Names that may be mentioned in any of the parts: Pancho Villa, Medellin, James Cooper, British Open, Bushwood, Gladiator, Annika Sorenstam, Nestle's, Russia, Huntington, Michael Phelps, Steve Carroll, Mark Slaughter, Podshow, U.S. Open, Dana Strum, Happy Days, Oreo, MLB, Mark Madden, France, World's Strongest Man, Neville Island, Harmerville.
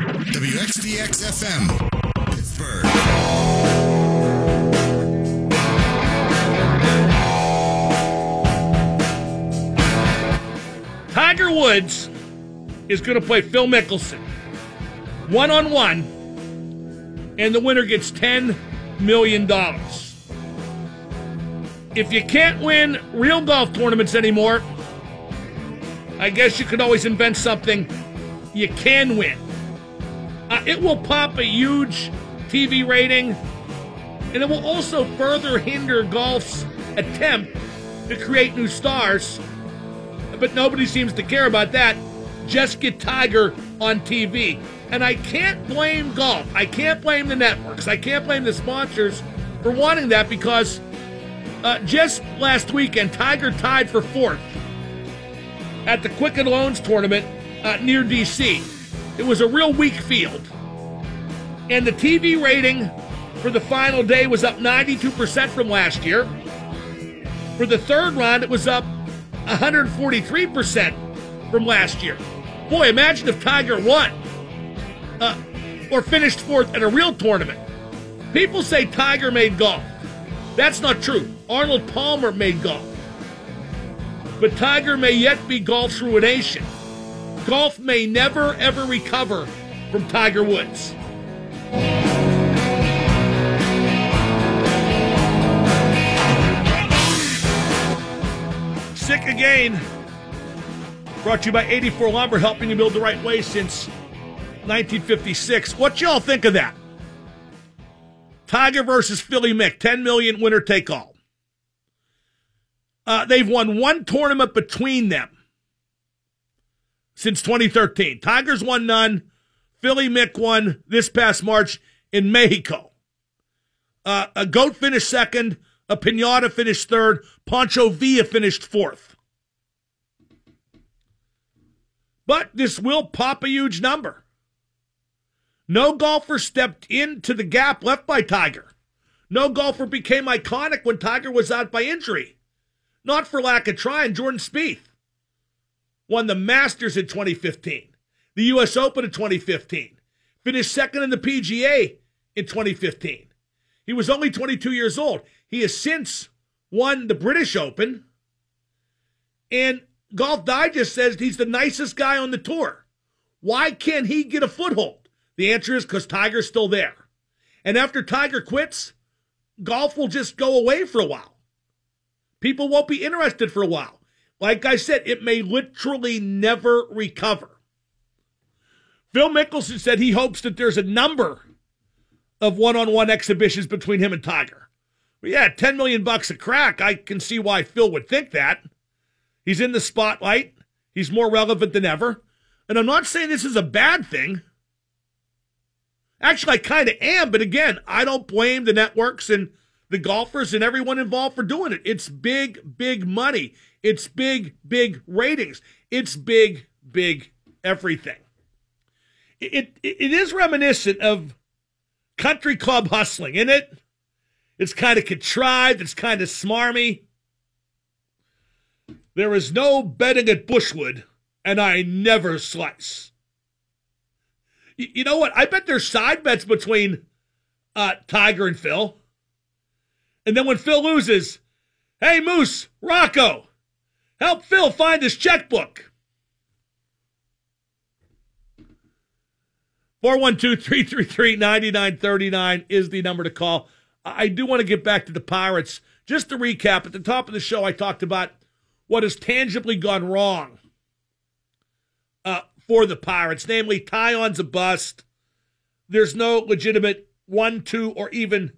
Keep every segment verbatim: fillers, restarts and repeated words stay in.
W X D X F M, Pittsburgh. Tiger Woods is going to play Phil Mickelson one-on-one, and the winner gets ten million dollars. If you can't win real golf tournaments anymore, I guess you could always invent something you can win. Uh, it will pop a huge T V rating, and it will also further hinder golf's attempt to create new stars. But nobody seems to care about that. Just get Tiger on T V. And I can't blame golf. I can't blame the networks. I can't blame the sponsors for wanting that, because uh, just last weekend, Tiger tied for fourth at the Quicken Loans tournament uh, near D C. It was a real weak field. And the T V rating for the final day was up ninety-two percent from last year. For the third round, it was up one hundred forty-three percent from last year. Boy, imagine if Tiger won uh, or finished fourth at a real tournament. People say Tiger made golf. That's not true. Arnold Palmer made golf. But Tiger may yet be golf's ruination. Golf may never, ever recover from Tiger Woods. Sick Again, brought to you by eighty-four Lumber, helping you build the right way since nineteen fifty-six. What y'all think of that? Tiger versus Philly Mick, ten million dollars winner take all. Uh, they've won one tournament between them since twenty thirteen. Tiger's won none. Philly Mick won this past March in Mexico. Uh, a GOAT finished second. A Pinata finished third. Pancho Villa finished fourth. But this will pop a huge number. No golfer stepped into the gap left by Tiger. No golfer became iconic when Tiger was out by injury. Not for lack of trying. Jordan Spieth won the Masters in twenty fifteen, the U S Open in twenty fifteen, finished second in the P G A in twenty fifteen. He was only twenty-two years old. He has since won the British Open, and Golf Digest says he's the nicest guy on the tour. Why can't he get a foothold? The answer is because Tiger's still there. And after Tiger quits, golf will just go away for a while. People won't be interested for a while. Like I said, it may literally never recover. Phil Mickelson said he hopes that there's a number of one-on-one exhibitions between him and Tiger. Well, yeah, ten million bucks a crack. I can see why Phil would think that. He's in the spotlight. He's more relevant than ever. And I'm not saying this is a bad thing. Actually, I kind of am. But again, I don't blame the networks and the golfers and everyone involved for doing it. It's big, big money. It's big, big ratings. It's big, big everything. It, it, it is reminiscent of country club hustling, isn't it? It's kind of contrived. It's kind of smarmy. There is no betting at Bushwood, and I never slice. You, you know what? I bet there's side bets between uh, Tiger and Phil. And then when Phil loses, hey, Moose, Rocco, help Phil find his checkbook. four one two, three three three, nine nine three nine is the number to call. I do want to get back to the Pirates. Just to recap, at the top of the show, I talked about what has tangibly gone wrong uh, for the Pirates. Namely, Tyon's a bust. There's no legitimate one, two, or even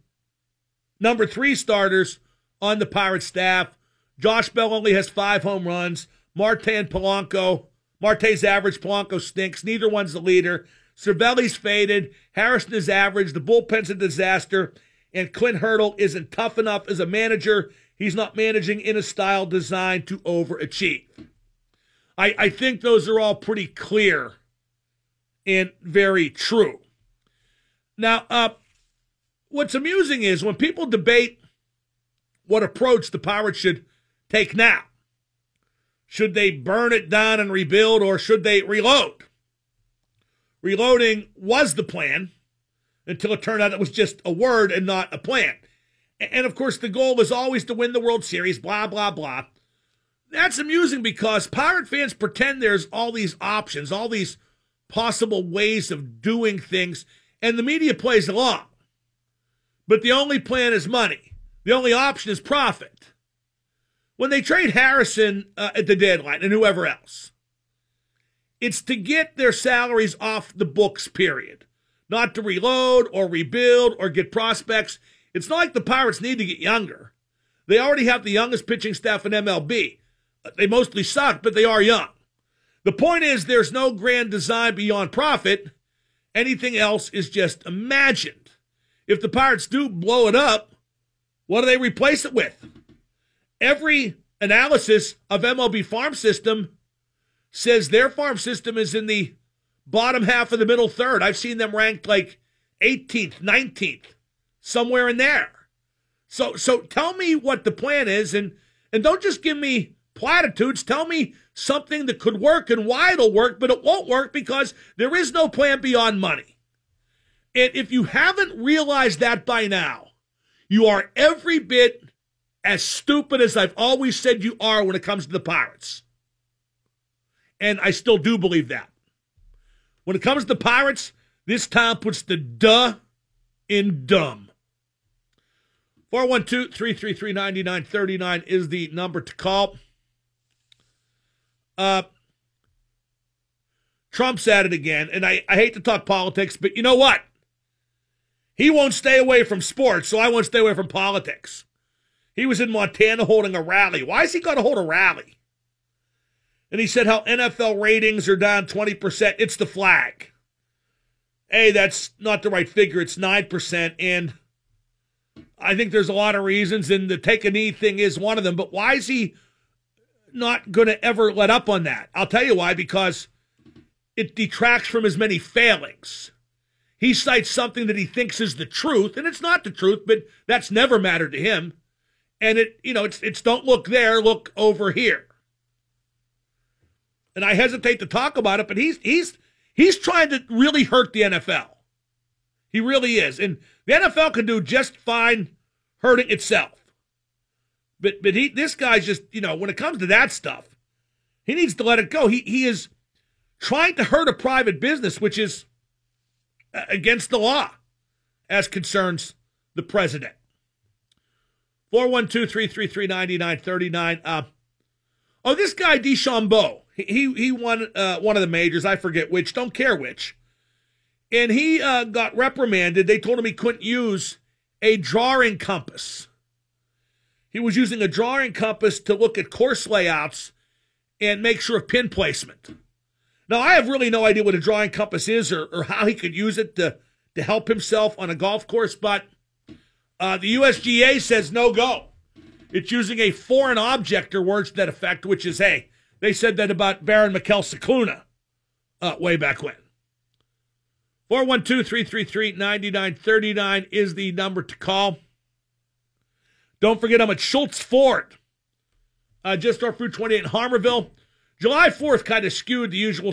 number three starters on the Pirates staff. Josh Bell only has five home runs. Marte and Polanco. Marte's average. Polanco stinks. Neither one's the leader. Cervelli's faded. Harrison is average. The bullpen's a disaster. And Clint Hurdle isn't tough enough as a manager. He's not managing in a style designed to overachieve. I, I think those are all pretty clear and very true. Now, uh, what's amusing is when people debate what approach the Pirates should take now. Should they burn it down and rebuild, or should they reload? reloading was the plan until it turned out it was just a word and not a plan. And, of course, the goal was always to win the World Series, blah, blah, blah. That's amusing because Pirate fans pretend there's all these options, all these possible ways of doing things, and the media plays along. But the only plan is money. The only option is profit. When they trade Harrison uh, at the deadline and whoever else, it's to get their salaries off the books, period. Not to reload or rebuild or get prospects. It's not like the Pirates need to get younger. They already have the youngest pitching staff in M L B. They mostly suck, but they are young. The point is there's no grand design beyond profit. Anything else is just imagined. If the Pirates do blow it up, what do they replace it with? Every analysis of M L B farm system says their farm system is in the bottom half of the middle third. I've seen them ranked like eighteenth, nineteenth, somewhere in there. So so tell me what the plan is, and, and don't just give me platitudes. Tell me something that could work and why it'll work, but it won't work because there is no plan beyond money. And if you haven't realized that by now, you are every bit as stupid as I've always said you are when it comes to the Pirates. And I still do believe that. When it comes to the Pirates, this time puts the duh in dumb. four one two, three three three, nine nine three nine is the number to call. Uh, Trump's at it again, and I, I hate to talk politics, but you know what? He won't stay away from sports, so I won't stay away from politics. He was in Montana holding a rally. Why is he going to hold a rally? And he said how N F L ratings are down twenty percent. It's the flag. Hey, that's not the right figure. It's nine percent. And I think there's a lot of reasons, and the take a knee thing is one of them. But why is he not going to ever let up on that? I'll tell you why, because it detracts from his many failings. He cites something that he thinks is the truth, and it's not the truth, but that's never mattered to him. And it, you know, it's it's don't look there, look over here. And I hesitate to talk about it, but he's he's he's trying to really hurt the N F L. He really is. And the N F L can do just fine hurting itself. But but he this guy's just, you know, when it comes to that stuff, he needs to let it go. He he is trying to hurt a private business, which is against the law as concerns the president. four one two, three three three, nine nine three nine. Uh, oh, this guy, DeChambeau, he he, he won uh, one of the majors. I forget which. Don't care which. And he uh, got reprimanded. They told him he couldn't use a drawing compass. He was using a drawing compass to look at course layouts and make sure of pin placement. Now, I have really no idea what a drawing compass is or, or how he could use it to, to help himself on a golf course, but Uh, the U S G A says no go. It's using a foreign object or words to that effect, which is, hey, they said that about Baron Mikel Cicluna uh, way back when. four one two, three three three, nine nine three nine is the number to call. Don't forget, I'm at Schultz Ford, uh, just off Route twenty-eight in Harmerville. July fourth kind of skewed the usual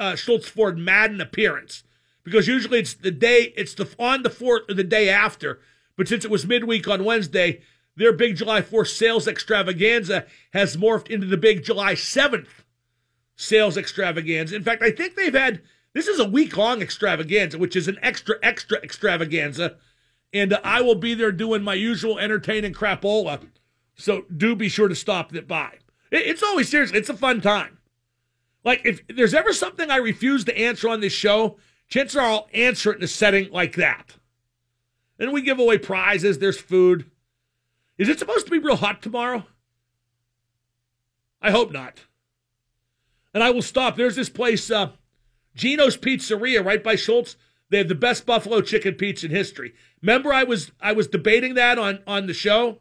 uh, Schultz Ford Madden appearance because usually it's the day, it's the on the fourth or the day after. But since it was midweek on Wednesday, their big July fourth sales extravaganza has morphed into the big July seventh sales extravaganza. In fact, I think they've had, this is a week-long extravaganza, which is an extra, extra extravaganza. And uh, I will be there doing my usual entertaining crapola. So do be sure to stop it by. It, it's always, seriously, it's a fun time. Like, if there's ever something I refuse to answer on this show, chances are I'll answer it in a setting like that. And we give away prizes. There's food. Is it supposed to be real hot tomorrow? I hope not. And I will stop. There's this place, uh, Gino's Pizzeria, right by Schultz. They have the best buffalo chicken pizza in history. Remember, I was I was debating that on, on the show.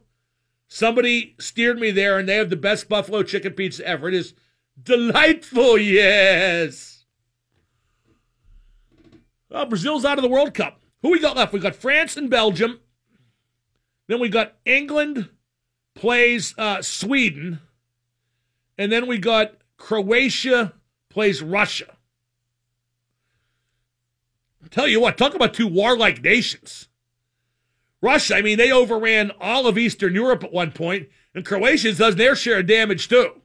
Somebody steered me there, and they have the best buffalo chicken pizza ever. It is delightful, yes. Well, Brazil's out of the World Cup. Who we got left? We got France and Belgium. Then we got England plays uh, Sweden. And then we got Croatia plays Russia. tell you what, talk about two warlike nations. Russia, I mean, they overran all of Eastern Europe at one point, and Croatia does their share of damage too.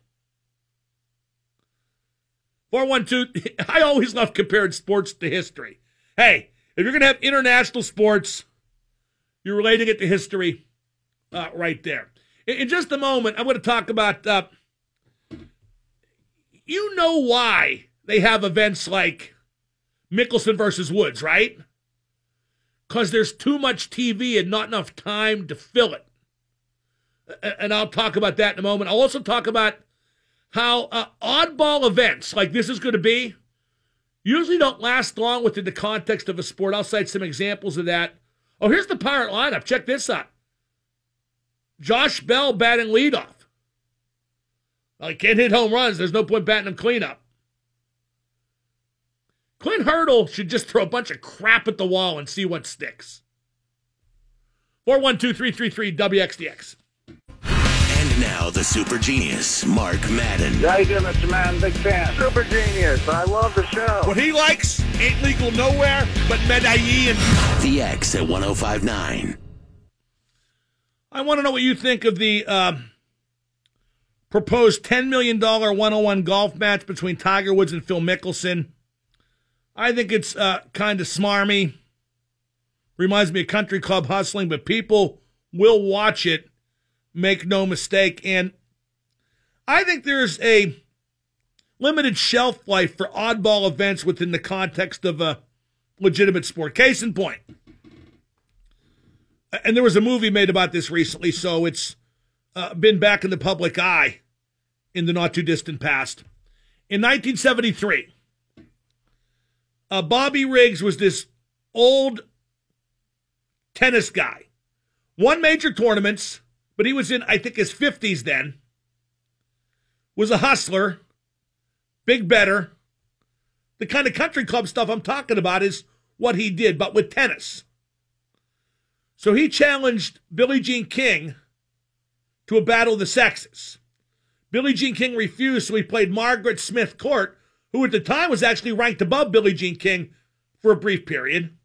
four one two, I always love comparing sports to history. Hey, if you're going to have international sports, you're relating it to history uh, right there. In, in just a moment, I'm going to talk about, uh, you know why they have events like Mickelson versus Woods, right? Because there's too much T V and not enough time to fill it. And I'll talk about that in a moment. I'll also talk about how uh, oddball events like this is going to be usually don't last long within the context of a sport. I'll cite some examples of that. Oh, here's the Pirate lineup. Check this out. Josh Bell batting leadoff. Well, he can't hit home runs. There's no point batting him cleanup. Clint Hurdle should just throw a bunch of crap at the wall and see what sticks. four one two, three three three, W X D X. Now the super genius, Mark Madden. How you doing, Mister Madden? Big fan. Super genius. I love the show. What he likes ain't legal nowhere but Medellin. The X at one oh five point nine. I want to know what you think of the uh, proposed ten million dollars one-on-one golf match between Tiger Woods and Phil Mickelson. I think it's uh, kind of smarmy. Reminds me of country club hustling, but people will watch it. Make no mistake. And I think there's a limited shelf life for oddball events within the context of a legitimate sport. Case in point. And there was a movie made about this recently, so it's uh, been back in the public eye in the not-too-distant past. In nineteen seventy-three, uh, Bobby Riggs was this old tennis guy. Won major tournaments, but he was in, I think, his fifties then, was a hustler, big better. The kind of country club stuff I'm talking about is what he did, but with tennis. So he challenged Billie Jean King to a battle of the sexes. Billie Jean King refused, so he played Margaret Smith Court, who at the time was actually ranked above Billie Jean King for a brief period.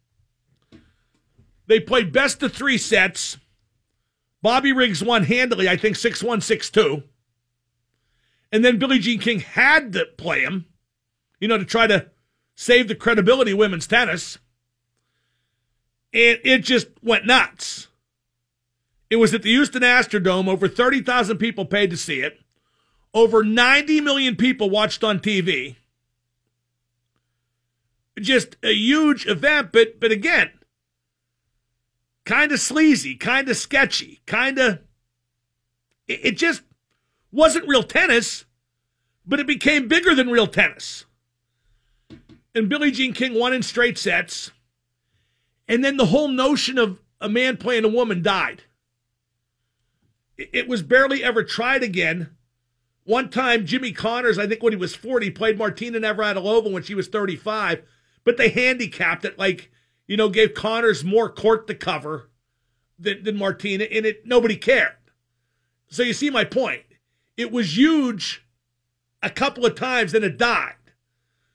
They played best of three sets. Bobby Riggs won handily, I think six one, six two. And then Billie Jean King had to play him, you know, to try to save the credibility of women's tennis. And it just went nuts. It was at the Houston Astrodome. Over thirty thousand people paid to see it. Over ninety million people watched on T V. Just a huge event, but, but again, kind of sleazy, kind of sketchy, kind of, it, it just wasn't real tennis, but it became bigger than real tennis. And Billie Jean King won in straight sets, and then the whole notion of a man playing a woman died. It, it was barely ever tried again. One time, Jimmy Connors, I think when he was forty, played Martina Navratilova when she was thirty-five, but they handicapped it like, you know, gave Connors more court to cover than, than Martina, and it nobody cared. So you see my point. It was huge a couple of times, then it died.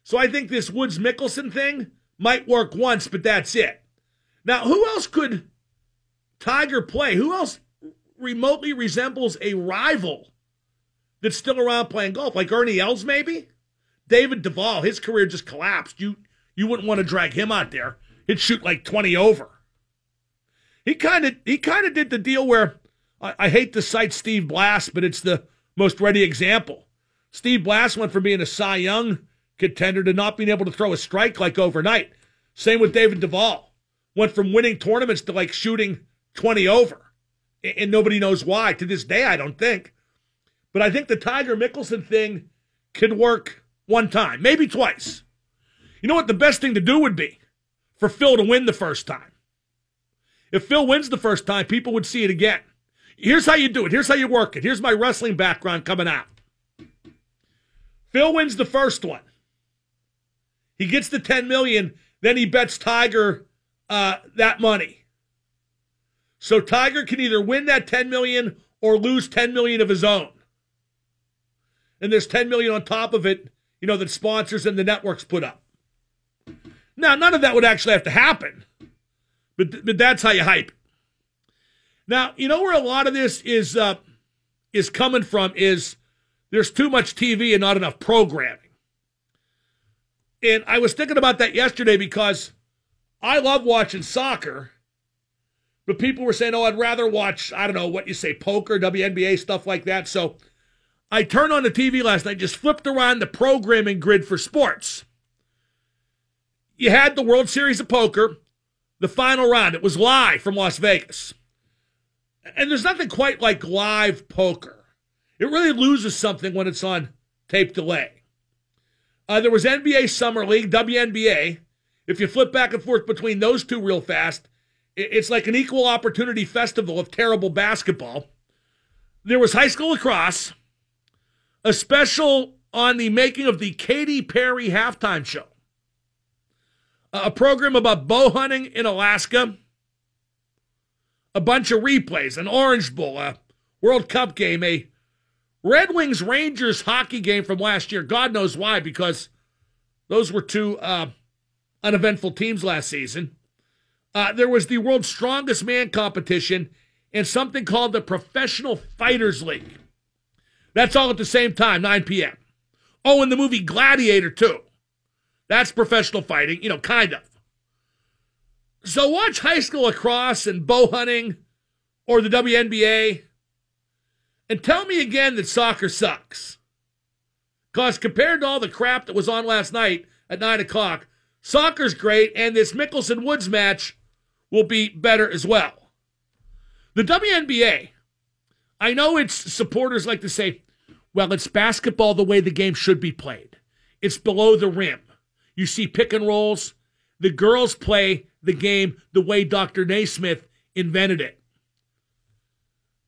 So I think this Woods-Mickelson thing might work once, but that's it. Now, who else could Tiger play? Who else remotely resembles a rival that's still around playing golf? Like Ernie Els, maybe? David Duvall, his career just collapsed. You, you wouldn't want to drag him out there. He'd shoot like twenty over. He kind of he kind of did the deal where, I, I hate to cite Steve Blass, but it's the most ready example. Steve Blass went from being a Cy Young contender to not being able to throw a strike like overnight. Same with David Duvall. Went from winning tournaments to like shooting twenty over. And, and nobody knows why. To this day, I don't think. But I think the Tiger Mickelson thing could work one time, maybe twice. You know what the best thing to do would be? For Phil to win the first time. If Phil wins the first time, people would see it again. Here's how you do it. Here's how you work it. Here's my wrestling background coming out. Phil wins the first one. He gets the ten million dollars. Then he bets Tiger uh, that money. So Tiger can either win that ten million dollars or lose ten million dollars of his own. And there's ten million dollars on top of it, you know, that sponsors and the networks put up. Now, none of that would actually have to happen, but but that's how you hype. Now, you know where a lot of this is uh, is coming from is there's too much T V and not enough programming. And I was thinking about that yesterday because I love watching soccer, but people were saying, oh, I'd rather watch, I don't know, what you say, poker, W N B A, stuff like that. So I turned on the T V last night, just flipped around the programming grid for sports. You had the World Series of Poker, the final round. It was live from Las Vegas. And there's nothing quite like live poker. It really loses something when it's on tape delay. Uh, there was N B A Summer League, W N B A. If you flip back and forth between those two real fast, it's like an equal opportunity festival of terrible basketball. There was high school lacrosse, a special on the making of the Katy Perry halftime show, a program about bow hunting in Alaska, a bunch of replays, an Orange Bowl, a World Cup game, a Red Wings Rangers hockey game from last year. God knows why, because those were two uh, uneventful teams last season. Uh, there was the World's Strongest Man competition and something called the Professional Fighters League. That's all at the same time, nine p.m. Oh, and the movie Gladiator, too. That's professional fighting, you know, kind of. So watch high school lacrosse and bow hunting or the W N B A and tell me again that soccer sucks. Because compared to all the crap that was on last night at nine o'clock, soccer's great, and this Mickelson-Woods match will be better as well. The W N B A, I know its supporters like to say, well, it's basketball the way the game should be played. It's below the rim. You see pick and rolls. The girls play the game the way Doctor Naismith invented it.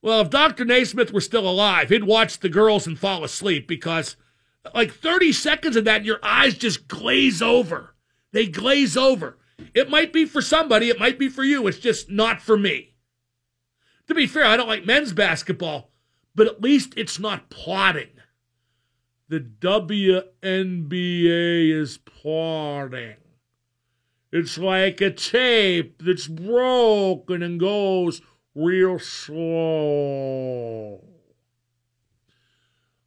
Well, if Doctor Naismith were still alive, he'd watch the girls and fall asleep because like thirty seconds of that, and your eyes just glaze over. They glaze over. It might be for somebody. It might be for you. It's just not for me. To be fair, I don't like men's basketball, but at least it's not plotting. The W N B A is plotting. It's like a tape that's broken and goes real slow.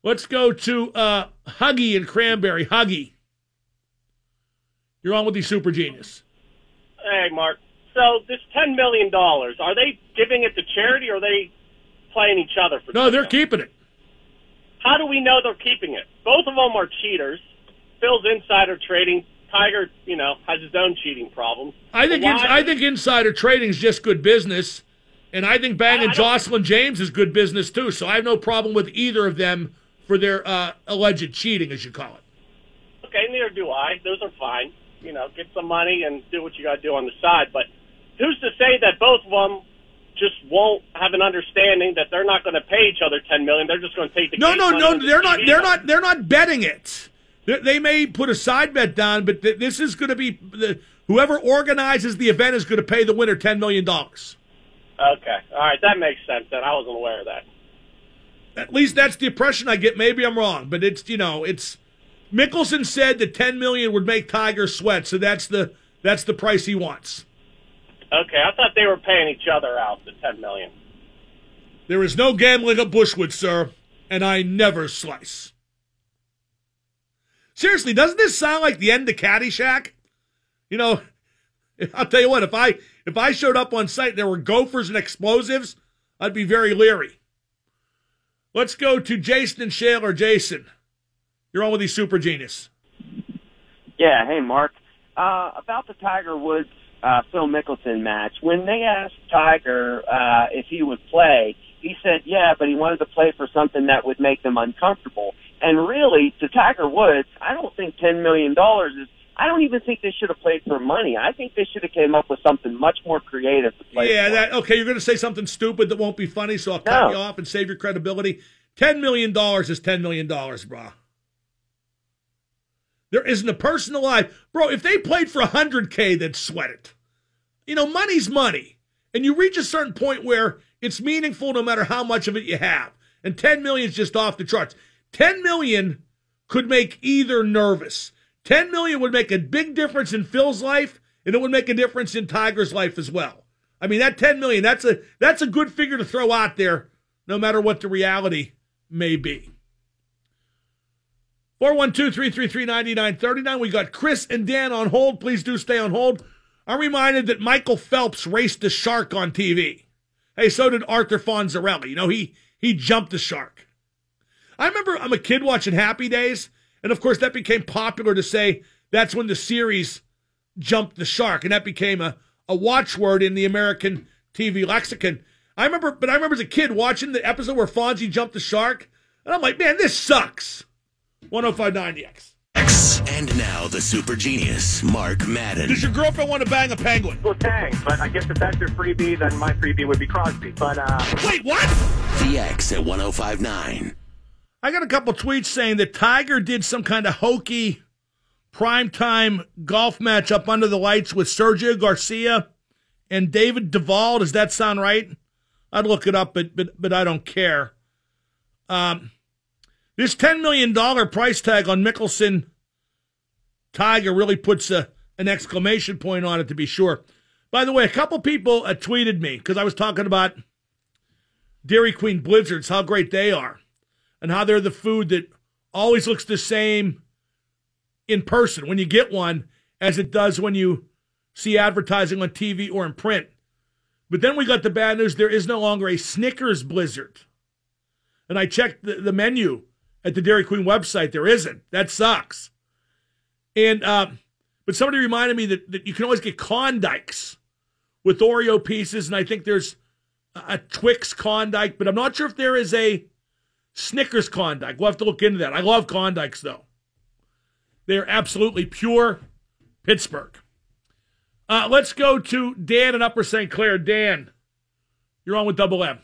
Let's go to uh, Huggy and Cranberry. Huggy, you're on with the Super Genius. Hey, Mark. So this ten million dollars, are they giving it to charity or are they playing each other? For no, they're time? keeping it. How do we know they're keeping it? Both of them are cheaters. Phil's insider trading. Tiger, you know, has his own cheating problems. I think ins- I think insider trading is just good business, and I think banging I, I Jocelyn James is good business too. So I have no problem with either of them for their uh, alleged cheating, as you call it. Okay, neither do I. Those are fine. You know, get some money and do what you got to do on the side. But who's to say that both of them just won't have an understanding that they're not going to pay each other ten million? They're just going to take the no, no, no. They're not. They're not. They're not betting it. They may put a side bet down, but this is going to be – whoever organizes the event is going to pay the winner ten million dollars. Okay. All right. That makes sense then. I wasn't aware of that. At least that's the impression I get. Maybe I'm wrong, but it's – you know, it's – Mickelson said that ten million dollars would make Tiger sweat, so that's the that's the price he wants. Okay. I thought they were paying each other out, the ten million dollars. There is no gambling at Bushwood, sir, and I never slice. Seriously, doesn't this sound like the end of Caddyshack? You know, I'll tell you what, if I if I showed up on site and there were gophers and explosives, I'd be very leery. Let's go to Jason and Shaler. Jason, you're on with the Super Genius. Yeah, hey, Mark. Uh, about the Tiger Woods, uh, Phil Mickelson match, when they asked Tiger uh, if he would play, he said, yeah, but he wanted to play for something that would make them uncomfortable. And really, to Tiger Woods, I don't think ten million dollars is, I don't even think they should have played for money. I think they should have came up with something much more creative to play yeah, for. Yeah, okay, you're going to say something stupid that won't be funny, so I'll no. cut you off and save your credibility. ten million dollars is ten million dollars, bro. There isn't a person alive. Bro, if they played for one hundred K, they'd sweat it. You know, money's money. And you reach a certain point where it's meaningful no matter how much of it you have. And ten million is just off the charts. ten million could make either nervous. ten million dollars would make a big difference in Phil's life, and it would make a difference in Tiger's life as well. I mean, that ten million dollars, that's a that's a good figure to throw out there, no matter what the reality may be. four one two, three three three, nine nine three nine. We got Chris and Dan on hold. Please do stay on hold. I'm reminded that Michael Phelps raced the shark on T V. Hey, so did Arthur Fonzarelli. You know, he, he jumped the shark. I remember I'm a kid watching Happy Days, and of course that became popular to say that's when the series jumped the shark, and that became a, a watchword in the American T V lexicon. I remember, but I remember as a kid watching the episode where Fonzie jumped the shark, and I'm like, man, this sucks. one oh five point nine The X. X. And now the super genius, Mark Madden. Does your girlfriend want to bang a penguin? Well, dang, but I guess if that's your freebie, then my freebie would be Crosby. But, uh... Wait, what? The X at one oh five point nine. I got a couple tweets saying that Tiger did some kind of hokey primetime golf match up under the lights with Sergio Garcia and David Duvall. Does that sound right? I'd look it up, but but, but I don't care. Um... This ten million dollars price tag on Mickelson Tiger really puts a, an exclamation point on it, to be sure. By the way, a couple people uh, tweeted me because I was talking about Dairy Queen blizzards, how great they are, and how they're the food that always looks the same in person when you get one as it does when you see advertising on T V or in print. But then we got the bad news. There is no longer a Snickers blizzard. And I checked the, the menu at the Dairy Queen website, there isn't. That sucks. And uh, but somebody reminded me that, that you can always get Klondikes with Oreo pieces, and I think there's a, a Twix Klondike, but I'm not sure if there is a Snickers Klondike. We'll have to look into that. I love Klondikes, though. They're absolutely pure Pittsburgh. Uh, let's go to Dan in Upper Saint Clair. Dan, you're on with Double M.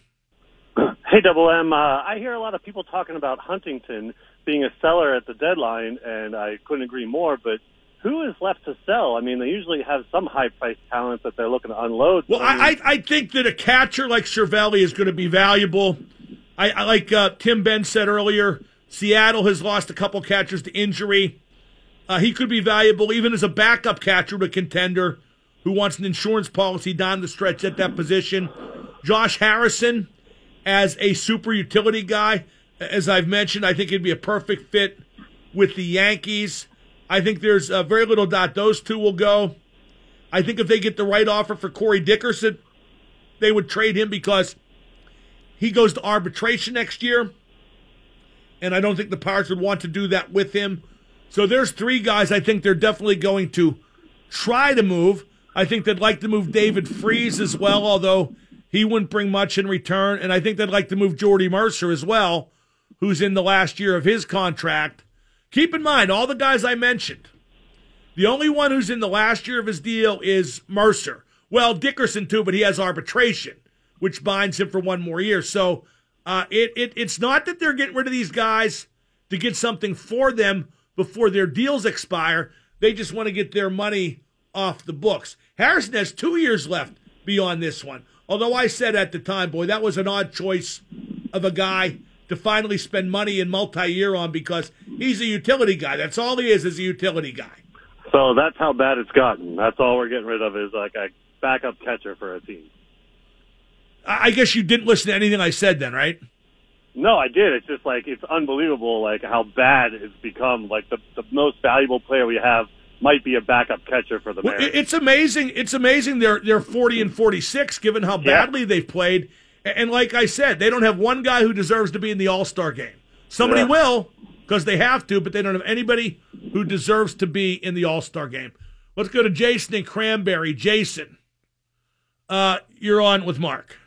Hey, Double M, uh, I hear a lot of people talking about Huntington being a seller at the deadline, and I couldn't agree more, but who is left to sell? I mean, they usually have some high-priced talent that they're looking to unload. Well, I, I, I think that a catcher like Cervelli is going to be valuable. I, I Like uh, Tim Benn said earlier, Seattle has lost a couple catchers to injury. Uh, he could be valuable even as a backup catcher to a contender who wants an insurance policy down the stretch at that position. Josh Harrison, as a super utility guy, as I've mentioned, I think it'd be a perfect fit with the Yankees. I think there's uh, very little doubt those two will go. I think if they get the right offer for Corey Dickerson, they would trade him because he goes to arbitration next year, and I don't think the Pirates would want to do that with him. So there's three guys I think they're definitely going to try to move. I think they'd like to move David Freese as well, although he wouldn't bring much in return, and I think they'd like to move Jordy Mercer as well, who's in the last year of his contract. Keep in mind, all the guys I mentioned, the only one who's in the last year of his deal is Mercer. Well, Dickerson too, but he has arbitration, which binds him for one more year. So uh, it, it it's not that they're getting rid of these guys to get something for them before their deals expire. They just want to get their money off the books. Harrison has two years left beyond this one. Although I said at the time, boy, that was an odd choice of a guy to finally spend money in multi-year on because he's a utility guy. That's all he is, is a utility guy. So that's how bad it's gotten. That's all we're getting rid of is like a backup catcher for a team. I guess you didn't listen to anything I said then, right? No, I did. It's just like it's unbelievable like how bad it's become. Like the, the most valuable player we have might be a backup catcher for the Mariners. It's amazing. It's amazing they're they're forty and forty-six, given how badly yeah. they've played. And like I said, they don't have one guy who deserves to be in the All-Star game. Somebody yeah. will, because they have to, but they don't have anybody who deserves to be in the All-Star game. Let's go to Jason and Cranberry. Jason, uh, you're on with Mark.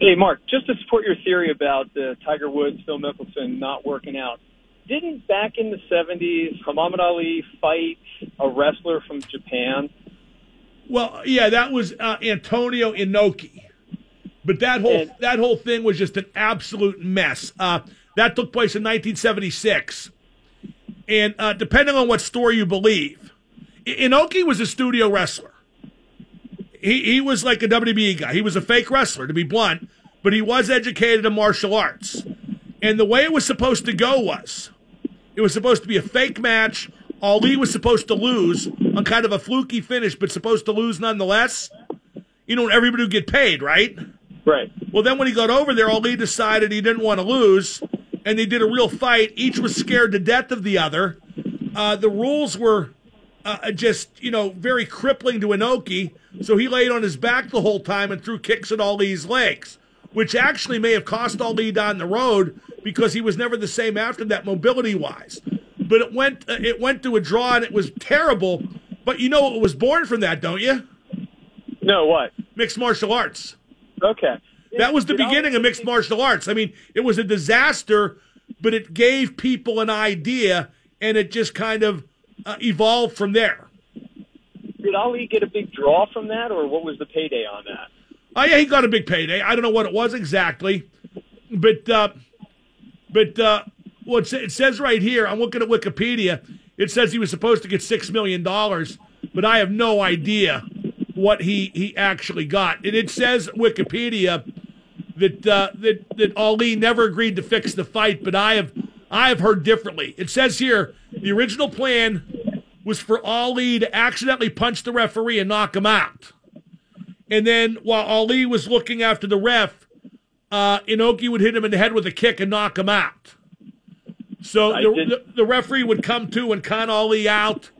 Hey, Mark, just to support your theory about uh, Tiger Woods, Phil Mickelson not working out, didn't back in the seventies, Muhammad Ali fight a wrestler from Japan? Well, yeah, that was uh, Antonio Inoki. But that whole and, that whole thing was just an absolute mess. Uh, that took place in nineteen seventy-six. And uh, depending on what story you believe, Inoki was a studio wrestler. He, he was like a W W E guy. He was a fake wrestler, to be blunt, but he was educated in martial arts. And the way it was supposed to go was, it was supposed to be a fake match Ali was supposed to lose on kind of a fluky finish, but supposed to lose nonetheless. You know, everybody would get paid, right? Right. Well, then when he got over there, Ali decided he didn't want to lose, and they did a real fight. Each was scared to death of the other. Uh, the rules were uh, just, you know, very crippling to Inoki, so he laid on his back the whole time and threw kicks at Ali's legs, which actually may have cost Ali down the road because he was never the same after that mobility-wise. But it went uh, it went to a draw, and it was terrible. But you know what was born from that, don't you? No, what? Mixed martial arts. Okay. That was the it beginning of mixed martial arts. I mean, it was a disaster, but it gave people an idea, and it just kind of uh, evolved from there. Did Ali get a big draw from that, or what was the payday on that? Oh, yeah, he got a big payday. I don't know what it was exactly, but uh, but uh, well, it, it says right here, I'm looking at Wikipedia, it says he was supposed to get six million dollars, but I have no idea what he, he actually got. And it says Wikipedia that, uh, that that Ali never agreed to fix the fight, but I have I have heard differently. It says here the original plan was for Ali to accidentally punch the referee and knock him out. And then while Ali was looking after the ref, uh, Inoki would hit him in the head with a kick and knock him out. So the, the, the referee would come to and con Ali out.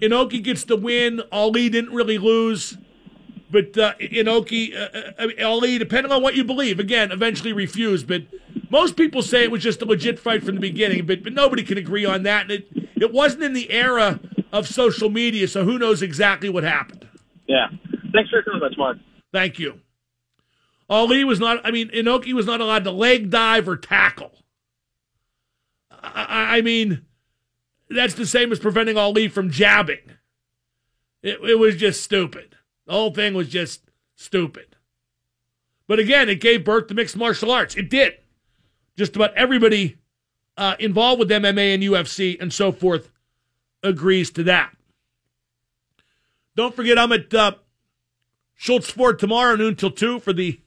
Inoki gets the win. Ali didn't really lose. But uh, Inoki, uh, Ali, depending on what you believe, again, eventually refused. But most people say it was just a legit fight from the beginning, but, but nobody can agree on that. And it, it wasn't in the era of social media, so who knows exactly what happened. Yeah. Thanks for coming, Mark. Thank you. Ali was not, I mean, Inoki was not allowed to leg dive or tackle. I, I mean, that's the same as preventing Ali from jabbing. It, it was just stupid. The whole thing was just stupid. But again, it gave birth to mixed martial arts. It did. Just about everybody uh, involved with M M A and U F C and so forth agrees to that. Don't forget, I'm at uh, Schultz Ford tomorrow, noon till two, for the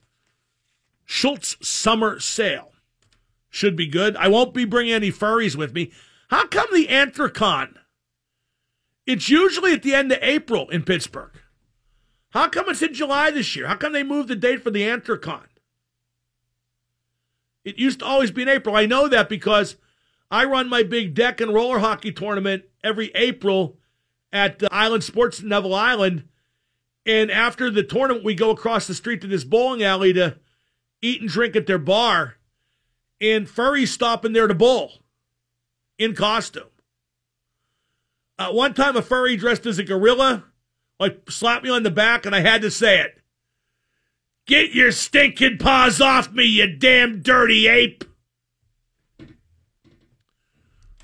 Schultz Summer Sale. Should be good. I won't be bringing any furries with me. How come the Anthrocon? It's usually at the end of April in Pittsburgh. How come it's in July this year? How come they moved the date for the Anthrocon? It used to always be in April. I know that because I run my big deck and roller hockey tournament every April at the Island Sports in Neville Island. And after the tournament, we go across the street to this bowling alley to eat and drink at their bar. And furries stop in there to bowl in costume. Uh, one time a furry dressed as a gorilla like slapped me on the back, and I had to say it. Get your stinking paws off me, you damn dirty ape.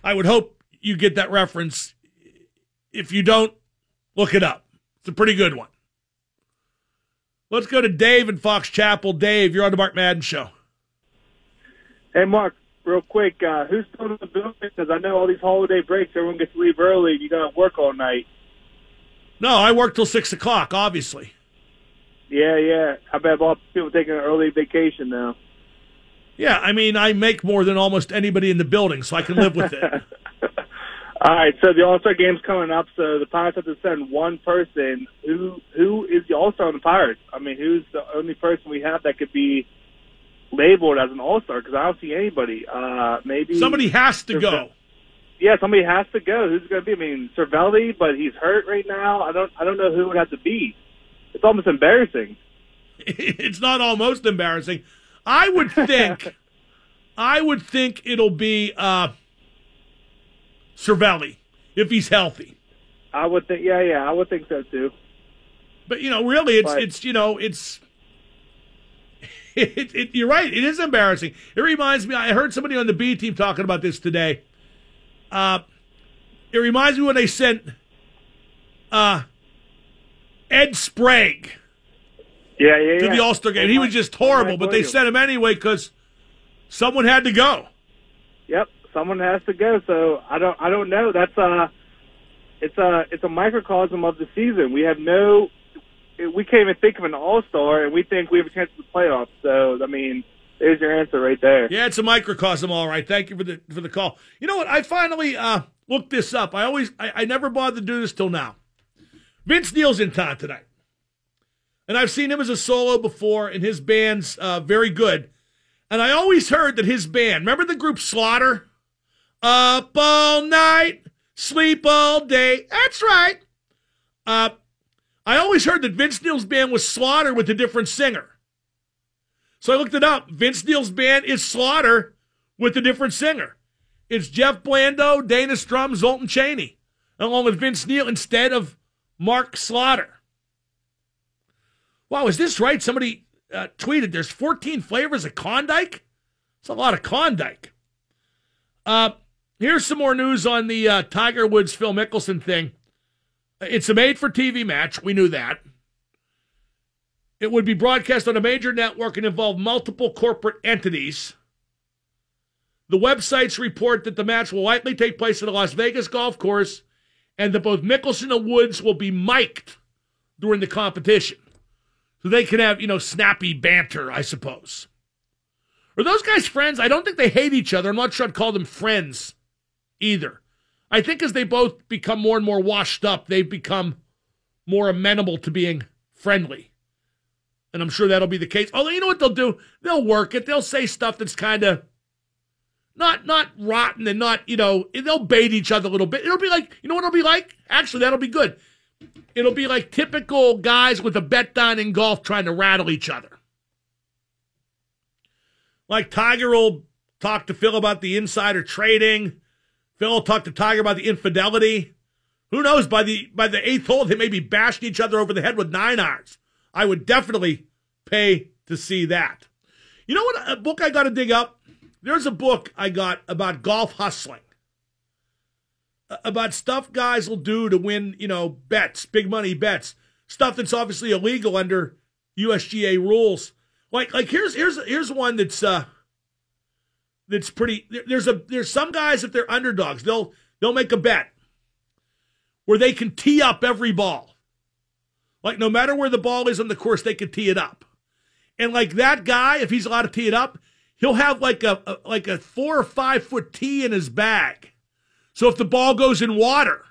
I would hope you get that reference. If you don't, look it up. It's a pretty good one. Let's go to Dave in Fox Chapel. Dave, you're on the Mark Madden Show. Hey, Mark, real quick, uh, who's still in the building? Because I know all these holiday breaks, everyone gets to leave early. You got to work all night. No, I work till six o'clock, obviously. Yeah, yeah. I bet all people taking an early vacation now. Yeah, I mean, I make more than almost anybody in the building, so I can live with it. All right, so the All-Star game's coming up, so the Pirates have to send one person. Who Who is the All-Star on the Pirates? I mean, who's the only person we have that could be labeled as an all-star? Because I don't see anybody. Uh, maybe somebody has to Cerve- go. Yeah, somebody has to go. Who's going to be? I mean, Cervelli, but he's hurt right now. I don't. I don't know who it would have to be. It's almost embarrassing. It's not almost embarrassing. I would think. I would think it'll be uh, Cervelli if he's healthy. I would think. Yeah, yeah. I would think so too. But you know, really, it's but, it's you know, it's. It, it, you're right. It is embarrassing. It reminds me, I heard somebody on the B team talking about this today. Uh, it reminds me when they sent uh, Ed Sprague yeah, yeah, to yeah. the All-Star game. It he might, was just horrible, but they you. sent him anyway because someone had to go. Yep, someone has to go. So I don't, I don't know. That's uh, it's a, it's a microcosm of the season. We have no. We can't even think of an all-star, and we think we have a chance at the playoffs. So, I mean, there's your answer right there. Yeah, it's a microcosm, all right. Thank you for the for the call. You know what? I finally, uh, Look this up. I always, I, I never bothered to do this till now. Vince Neil's in town tonight. And I've seen him as a solo before, and his band's uh, very good. And I always heard that his band, remember the group Slaughter? Up all night, sleep all day. That's right. Uh, I always heard that Vince Neil's band was Slaughter with a different singer. So I looked it up. Vince Neil's band is Slaughter with a different singer. It's Jeff Blando, Dana Strum, Zoltan Chaney, along with Vince Neil instead of Mark Slaughter. Wow, is this right? Somebody uh, tweeted, there's fourteen flavors of Klondike? It's a lot of Klondike. Uh, here's some more news on the uh, Tiger Woods, Phil Mickelson thing. It's a made-for-T V match. We knew that. It would be broadcast on a major network and involve multiple corporate entities. The websites report that the match will likely take place at a Las Vegas golf course and that both Mickelson and Woods will be mic'd during the competition. So they can have, you know, snappy banter, I suppose. Are those guys friends? I don't think they hate each other. I'm not sure I'd call them friends either. I think as they both become more and more washed up, they've become more amenable to being friendly. And I'm sure that'll be the case. Although, you know what they'll do? They'll work it. They'll say stuff that's kind of not not rotten and not, you know, they'll bait each other a little bit. It'll be like, you know what it'll be like? Actually, that'll be good. It'll be like typical guys with a bet down in golf trying to rattle each other. Like Tiger will talk to Phil about the insider trading. Phil will talk to Tiger about the infidelity. Who knows? By the by the eighth hole, they may be bashing each other over the head with nine irons. I would definitely pay to see that. You know what? A book I got to dig up. There's a book I got about golf hustling. About stuff guys will do to win, you know, bets, big money bets, stuff that's obviously illegal under U S G A rules. Like, like here's here's here's one that's uh, that's pretty. There, there's a there's some guys if they're underdogs, they'll they'll make a bet where they can tee up every ball. Like no matter where the ball is on the course, they can tee it up. And like that guy, if he's allowed to tee it up, he'll have like a, a like a four or five foot tee in his bag. So if the ball goes in water,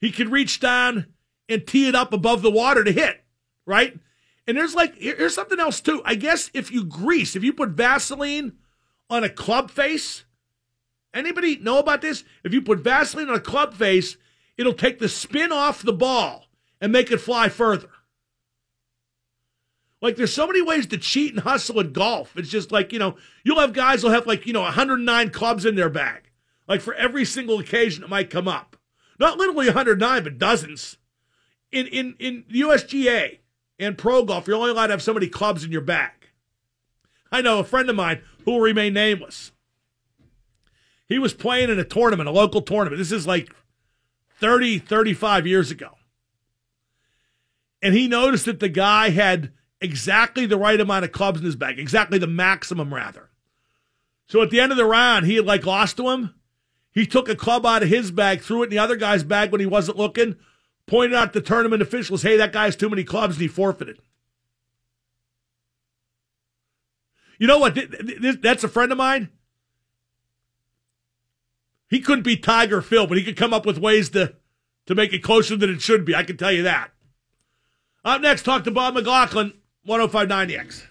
he can reach down and tee it up above the water to hit, right? And there's like, here's something else too. I guess if you grease, if you put Vaseline on a club face, anybody know about this? If you put Vaseline on a club face, it'll take the spin off the ball and make it fly further. Like there's so many ways to cheat and hustle at golf. It's just like, you know, you'll have guys who'll have like, you know, one hundred nine clubs in their bag. Like for every single occasion it might come up. Not literally one hundred nine, but dozens. In in in U S G A and pro golf, you're only allowed to have so many clubs in your bag. I know a friend of mine who will remain nameless. He was playing in a tournament, a local tournament. This is like thirty, thirty-five years ago. And he noticed that the guy had exactly the right amount of clubs in his bag, exactly the maximum rather. So at the end of the round, he had like lost to him. He took a club out of his bag, threw it in the other guy's bag when he wasn't looking, pointed out to tournament officials, hey, that guy has too many clubs, and he forfeited. You know what? That's a friend of mine. He couldn't be Tiger Phil, but he could come up with ways to, to make it closer than it should be. I can tell you that. Up next, talk to Bob McLaughlin, one oh five point nine The X.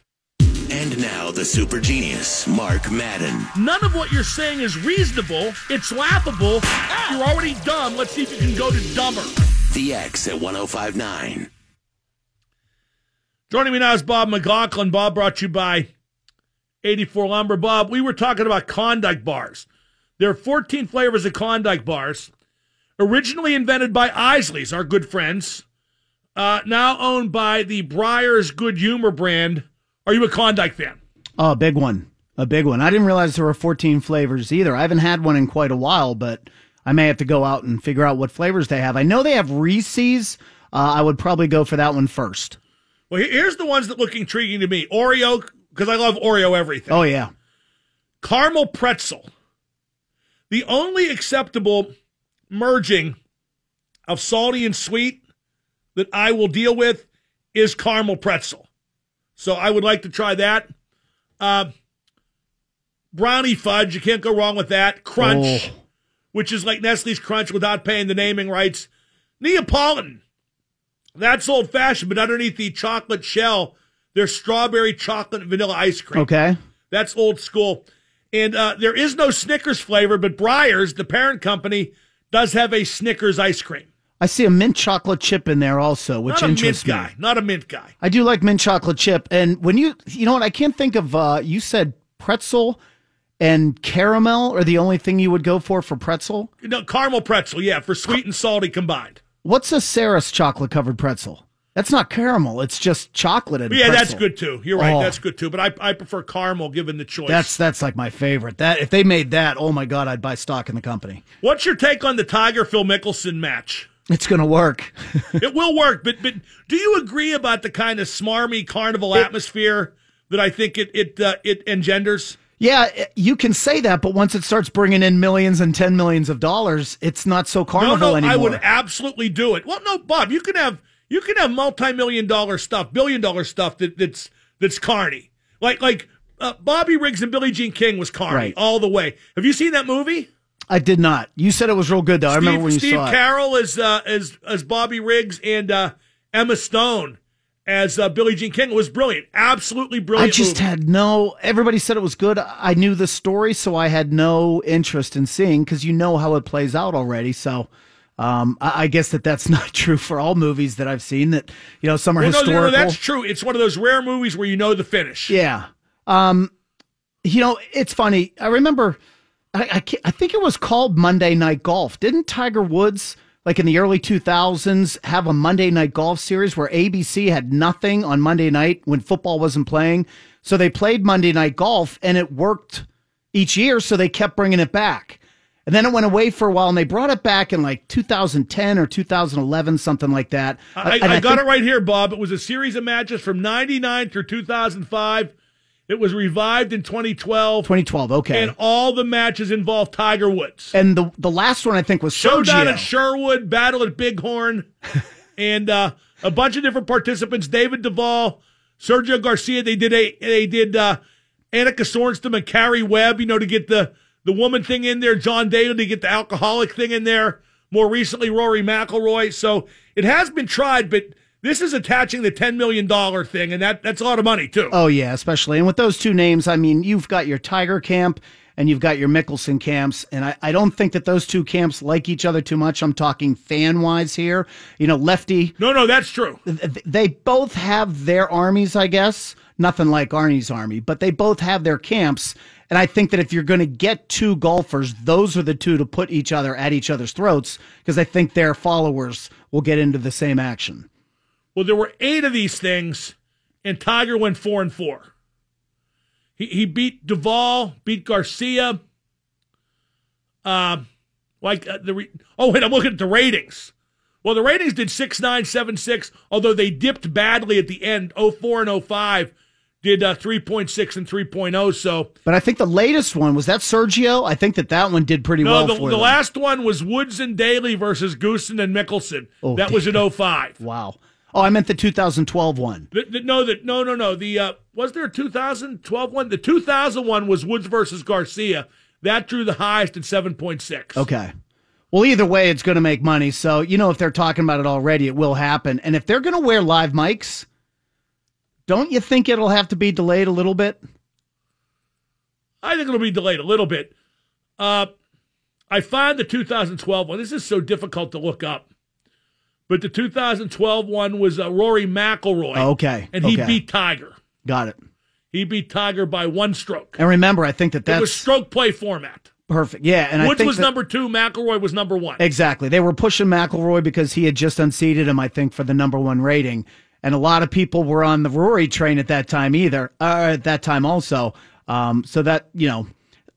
And now the super genius, Mark Madden. None of what you're saying is reasonable. It's laughable. You're already dumb. Let's see if you can go to dumber. The X at one oh five point nine. Joining me now is Bob McLaughlin. Bob, brought to you by eighty-four Lumber. Bob, we were talking about Klondike bars. There are fourteen flavors of Klondike bars, originally invented by Isley's, our good friends, uh, now owned by the Breyers Good Humor brand. Are you a Klondike fan? Oh, a big one. A big one. I didn't realize there were fourteen flavors either. I haven't had one in quite a while, but I may have to go out and figure out what flavors they have. I know they have Reese's. Uh, I would probably go for that one first. Well, here's the ones that look intriguing to me. Oreo, because I love Oreo everything. Oh, yeah. Caramel pretzel. The only acceptable merging of salty and sweet that I will deal with is caramel pretzel. So I would like to try that. Uh, brownie fudge, you can't go wrong with that. Crunch, oh. which is like Nestle's Crunch without paying the naming rights. Neapolitan. That's old-fashioned, but underneath the chocolate shell, there's strawberry, chocolate, and vanilla ice cream. Okay. That's old school. And uh, there is no Snickers flavor, but Breyers, the parent company, does have a Snickers ice cream. I see a mint chocolate chip in there also, which interests me. Not a mint guy. Not a mint guy. I do like mint chocolate chip. And when you, you know what, I can't think of, uh, you said pretzel and caramel are the only thing you would go for for pretzel? No, caramel pretzel, yeah, for sweet and salty combined. What's a Sarah's chocolate-covered pretzel? That's not caramel. It's just chocolate and yeah, pretzel. Yeah, that's good, too. You're right. Oh. That's good, too. But I I prefer caramel, given the choice. That's that's like my favorite. That if they made that, oh, my God, I'd buy stock in the company. What's your take on the Tiger-Phil Mickelson match? It's going to work. It will work, but but do you agree about the kind of smarmy carnival it, atmosphere that I think it it uh, it engenders? Yeah, you can say that, but once it starts bringing in millions and ten millions of dollars, it's not so carnival no, no, anymore. I would absolutely do it. Well, no, Bob, you can have you can have multi-million dollar stuff, billion dollar stuff that, that's that's carny. Like like uh, Bobby Riggs and Billie Jean King was carny right. all the way. Have you seen that movie? I did not. You said it was real good, though. Steve, I remember when you Steve saw Carroll it. Steve Carroll as, uh, as, as Bobby Riggs and uh, Emma Stone as uh, Billie Jean King was brilliant. Absolutely brilliant I just movie. had no... Everybody said it was good. I knew the story, so I had no interest in seeing, because you know how it plays out already, so... Um, I, I guess that that's not true for all movies that I've seen, that, you know, some are well, no, historical. No, that's true. It's one of those rare movies where you know the finish. Yeah. Um, you know, it's funny. I remember... I, I, can't, I think it was called Monday Night Golf. Didn't Tiger Woods, like in the early two thousands, have a Monday Night Golf series where A B C had nothing on Monday night when football wasn't playing? So they played Monday Night Golf, and it worked each year, so they kept bringing it back. And then it went away for a while, and they brought it back in like two thousand ten or two thousand eleven, something like that. I, I, I, I got it right here, Bob. It was a series of matches from ninety-nine through two thousand five. It was revived in twenty twelve. twenty twelve, okay. And all the matches involved Tiger Woods. And the the last one, I think, was Sergio. Showdown at Sherwood, Battle at Bighorn, and uh, a bunch of different participants, David Duvall, Sergio Garcia. They did a, they did uh, Annika Sorenstam and Carrie Webb, you know, to get the, the woman thing in there, John Daly to get the alcoholic thing in there, more recently Rory McIlroy. So it has been tried, but... This is attaching the ten million dollars thing, and that, that's a lot of money, too. Oh, yeah, especially. And with those two names, I mean, you've got your Tiger camp and you've got your Mickelson camps, and I, I don't think that those two camps like each other too much. I'm talking fan-wise here. You know, Lefty. No, no, that's true. Th- they both have their armies, I guess. Nothing like Arnie's army, but they both have their camps. And I think that if you're going to get two golfers, those are the two to put each other at each other's throats, because I think their followers will get into the same action. Well, there were eight of these things, and Tiger went four and four. He he beat Duvall, beat Garcia. Uh, like uh, the re- oh wait, I'm looking at the ratings. Well, the ratings did six nine seven six, although they dipped badly at the end. Oh four and oh five did uh, three point six and three point oh. So, but I think the latest one was that Sergio. I think that that one did pretty no, well. No, the, for the last one was Woods and Daly versus Goosen and Mickelson. Oh, that damn. Was in oh five. Wow. Oh, I meant the two thousand twelve one. The, the, no, the, no, no, no. The uh, was there a two thousand twelve one? The two thousand one was Woods versus Garcia. That drew the highest at seven point six. Okay. Well, either way, it's going to make money. So, you know, if they're talking about it already, it will happen. And if they're going to wear live mics, don't you think it'll have to be delayed a little bit? I think it'll be delayed a little bit. Uh, I find the two thousand twelve one. This is so difficult to look up. But the two thousand twelve one was uh, Rory McIlroy. Oh, okay. And he okay. beat Tiger. Got it. He beat Tiger by one stroke. And remember, I think that that's... It was stroke play format. Perfect, yeah. And Woods I think was that... number two, McIlroy was number one. Exactly. They were pushing McIlroy because he had just unseated him, I think, for the number one rating. And a lot of people were on the Rory train at that time either, uh, at that time also. Um, so that, you know,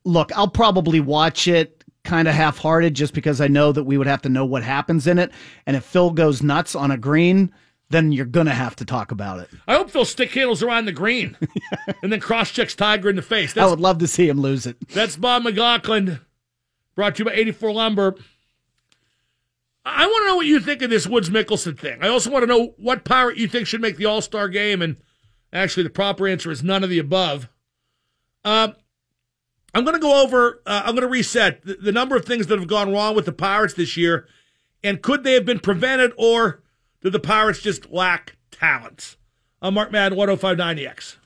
look, I'll probably watch it. Kind of half-hearted, just because I know that we would have to know what happens in it, and if Phil goes nuts on a green, then you're gonna have to talk about it. I hope Phil stick handles around the green and then cross-checks Tiger in the face. That's, I would love to see him lose it. That's Bob McLaughlin, brought to you by eighty-four Lumber. I want to know what you think of this Woods Mickelson thing. I also want to know what Pirate you think should make the All-Star game, and actually the proper answer is none of the above. Um. Uh, I'm going to go over, uh, I'm going to reset the, the number of things that have gone wrong with the Pirates this year, and could they have been prevented, or do the Pirates just lack talent? I'm Mark Madden, one oh five point nine E X.